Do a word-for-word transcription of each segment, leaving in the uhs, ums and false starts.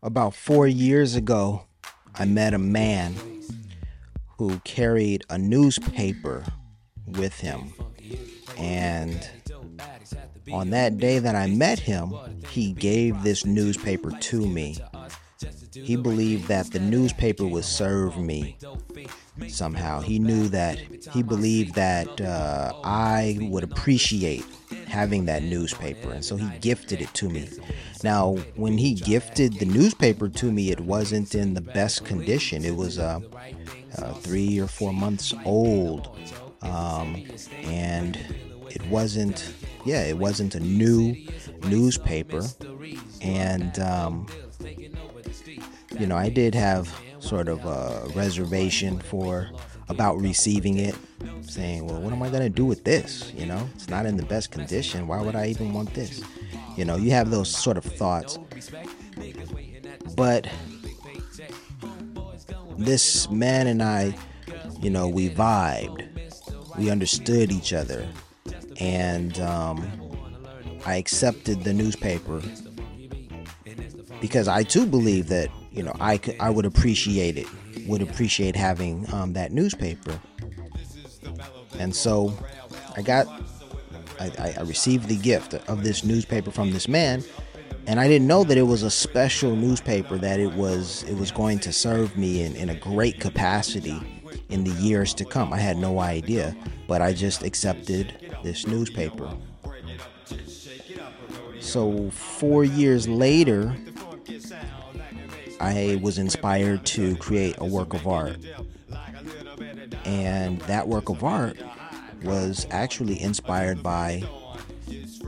About four years ago, I met a man who carried a newspaper with him. And on that day that I met him, he gave this newspaper to me. He believed that the newspaper would serve me somehow. He knew that, he believed that uh, I would appreciate having that newspaper, and so he gifted it to me. Now, when he gifted the newspaper to me, it wasn't in the best condition. It was uh, uh, three or four months old, um, and it wasn't, yeah, it wasn't a new newspaper, and um, you know, I did have sort of a reservation for about receiving it, saying, well, what am I going to do with this? You know, it's not in the best condition. Why would I even want this? You know, you have those sort of thoughts. But this man and I, you know, we vibed. We understood each other. And um, I accepted the newspaper because I, too, believe that, you know, I, could, I would appreciate it. Would appreciate having um, that newspaper. And so I got, I, I received the gift of this newspaper from this man, and I didn't know that it was a special newspaper, that it was it was going to serve me in, in a great capacity in the years to come. I had no idea, but I just accepted this newspaper. So four years later, I was inspired to create a work of art, and that work of art was actually inspired by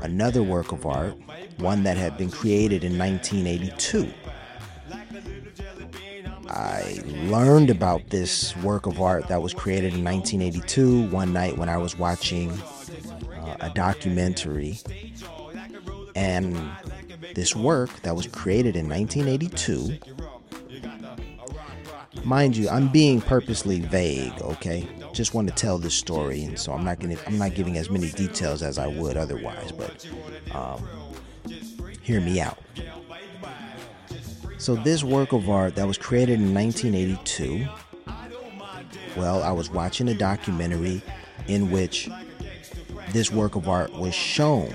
another work of art, one that had been created in nineteen eighty-two. I learned about this work of art that was created in nineteen eighty-two one night when I was watching uh, a documentary, and this work that was created in nineteen eighty-two, mind you, I'm being purposely vague, okay? Just want to tell this story, and so I'm not gonna, I'm not giving as many details as I would otherwise, but um, hear me out. So this work of art that was created in nineteen eighty-two, well, I was watching a documentary in which this work of art was shown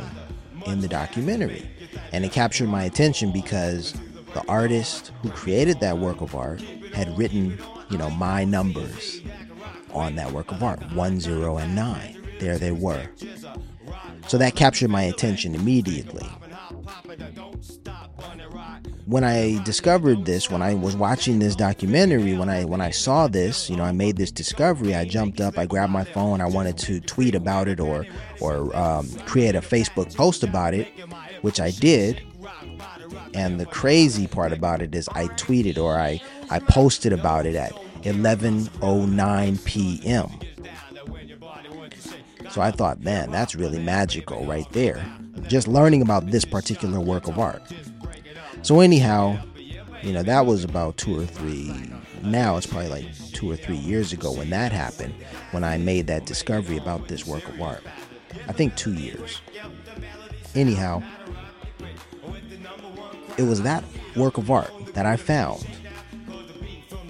in the documentary. And it captured my attention because the artist who created that work of art had written, you know, my numbers on that work of art, one, zero, and nine. There they were. So that captured my attention immediately. When I discovered this, when I was watching this documentary, when I when I saw this, you know, I made this discovery. I jumped up, I grabbed my phone, I wanted to tweet about it or or um, create a Facebook post about it, which I did. And the crazy part about it is I tweeted or I, I posted about it at eleven oh nine p.m. So I thought, man, that's really magical right there. Just learning about this particular work of art. So anyhow, you know, that was about two or three, now it's probably like two or three years ago when that happened, when I made that discovery about this work of art. I think two years. Anyhow, it was that work of art that I found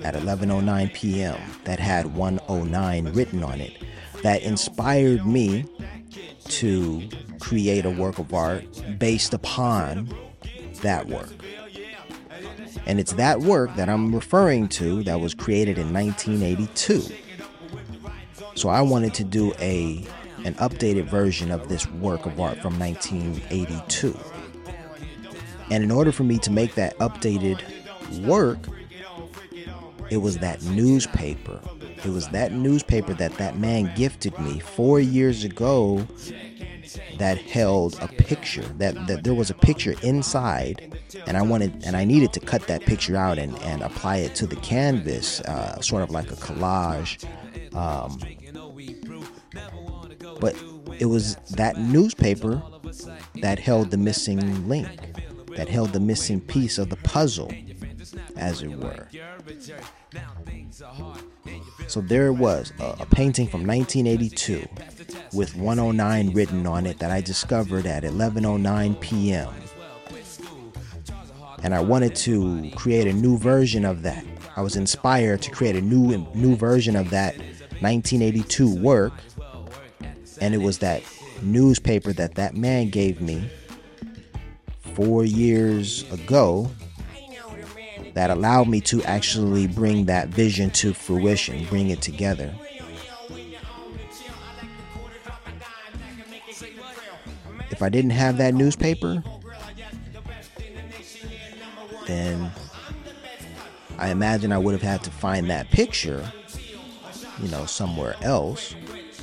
at eleven oh nine p.m. that had one oh nine written on it that inspired me to create a work of art based upon that work. And it's that work that I'm referring to that was created in nineteen eighty-two. So I wanted to do a an updated version of this work of art from nineteen eighty-two. And in order for me to make that updated work, it was that newspaper. It was that newspaper that that man gifted me four years ago that held a picture, that, that there was a picture inside, and I wanted and I needed to cut that picture out and, and apply it to the canvas, uh, sort of like a collage. Um, but it was that newspaper that held the missing link, that held the missing piece of the puzzle, as it were. So there it was, a, a painting from nineteen eighty-two with one oh nine written on it that I discovered at eleven oh nine p.m. and I wanted to create a new version of that. I was inspired to create a new new version of that nineteen eighty-two work, and it was that newspaper that that man gave me four years ago that allowed me to actually bring that vision to fruition, bring it together. If I didn't have that newspaper, then I imagine I would have had to find that picture, you know, somewhere else.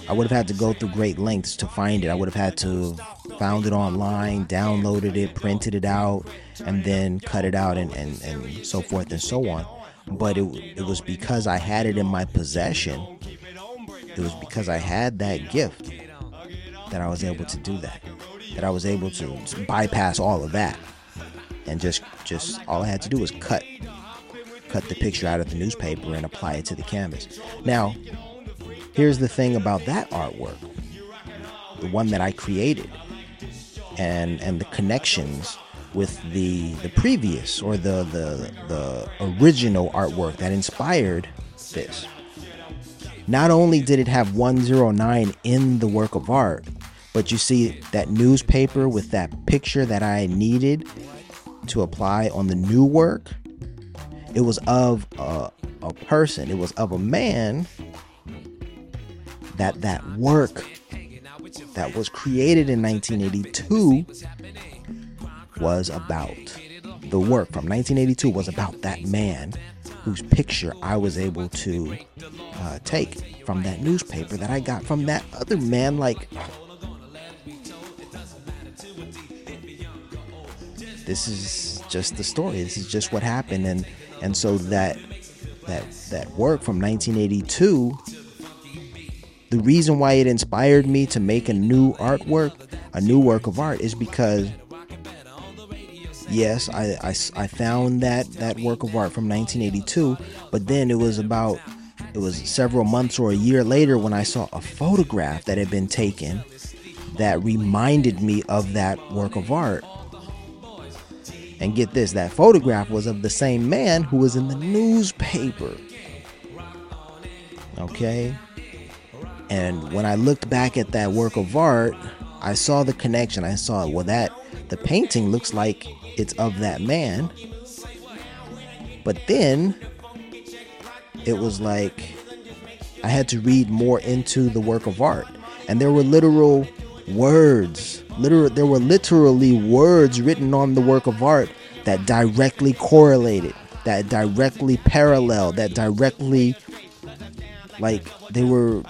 I would have had to go through great lengths to find it. I would have had to found it online, downloaded it, printed it out, and then cut it out and, and, and so forth and so on. But it, it was because I had it in my possession. It was because I had that gift that I was able to do that, that I was able to bypass all of that. And just, just all I had to do was cut, cut the picture out of the newspaper and apply it to the canvas. Now, here's the thing about that artwork, the one that I created, and and the connections with the the previous or the the the original artwork that inspired this. Not only did it have one oh nine in the work of art, but you see that newspaper with that picture that I needed to apply on the new work. It was of a, a person. It was of a man. That that work that was created in nineteen eighty-two was about. The work from nineteen eighty-two was about that man whose picture I was able to uh, take from that newspaper that I got from that other man. Like, this is just the story. This is just what happened, and and so that that that work from nineteen eighty-two. The reason why it inspired me to make a new artwork, a new work of art, is because, yes, I, I, I found that, that work of art from nineteen eighty-two, but then it was about, it was several months or a year later when I saw a photograph that had been taken that reminded me of that work of art. And get this, that photograph was of the same man who was in the newspaper. Okay? And when I looked back at that work of art, I saw the connection. I saw, well, that the painting looks like it's of that man. But then it was like I had to read more into the work of art. And there were literal words. Literal, there were literally words written on the work of art that directly correlated, that directly paralleled, that directly, like, they were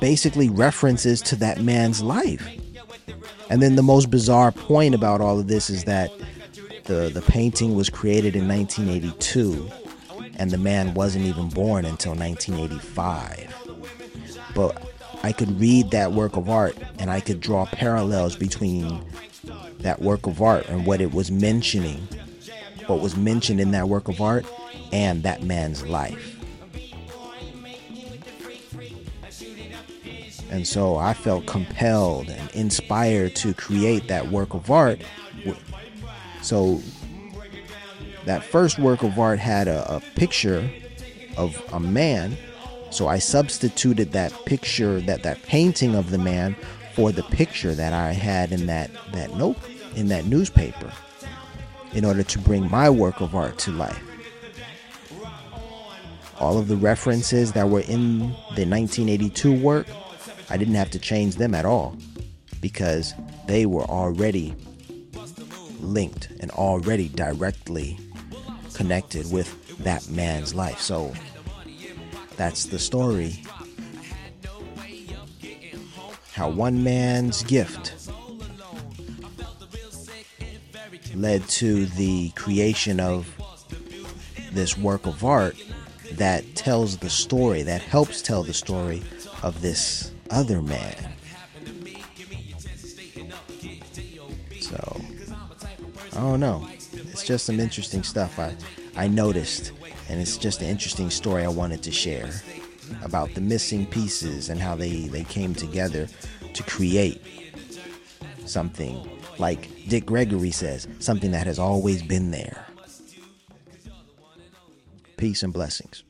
basically references to that man's life. And then the most bizarre point about all of this is that the the painting was created in nineteen eighty-two and the man wasn't even born until nineteen eighty-five. But I could read that work of art and I could draw parallels between that work of art and what it was mentioning, what was mentioned in that work of art, and that man's life. And so I felt compelled and inspired to create that work of art. So that first work of art had a, a picture of a man. So I substituted that picture, that, that painting of the man, for the picture that I had in that, that note, in that newspaper, in order to bring my work of art to life. All of the references that were in the nineteen eighty-two work, I didn't have to change them at all because they were already linked and already directly connected with that man's life. So that's the story. How one man's gift led to the creation of this work of art that tells the story, that helps tell the story of this other man. So I don't know, it's just some interesting stuff I, I noticed, and it's just an interesting story I wanted to share about the missing pieces and how they, they came together to create something like Dick Gregory says, something that has always been there. Peace and blessings.